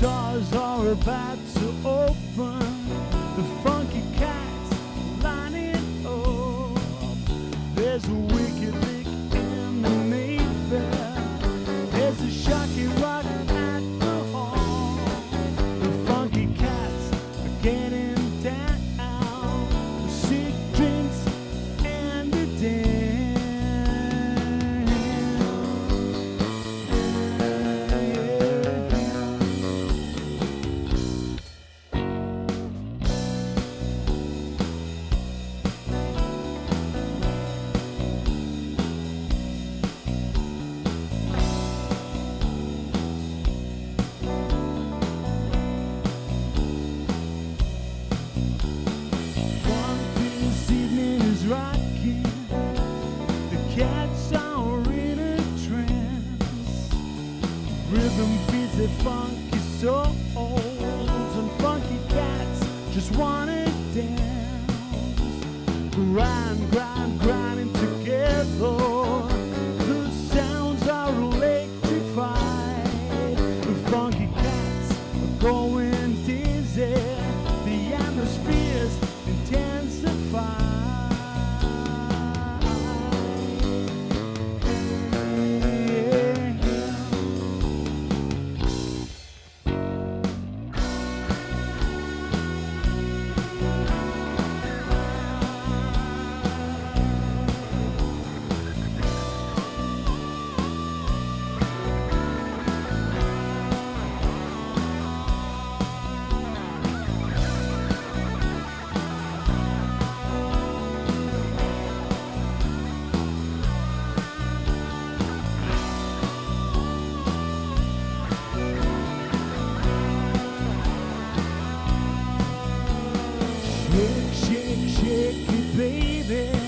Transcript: Doors are about to open, the funky cats line it up. There's a wicked lick in the Mayfair, there's a shocking rock at the hall. The funky cats are getting down, the sick drinks and the dance. Cats are in a trance. Rhythm feeds their funky souls, and funky cats just wanna dance. Grind, grind, grinding together. The sounds are electrified. The funky cats are going dizzy. The atmosphere's intensified. Shake, shake, shake it, baby.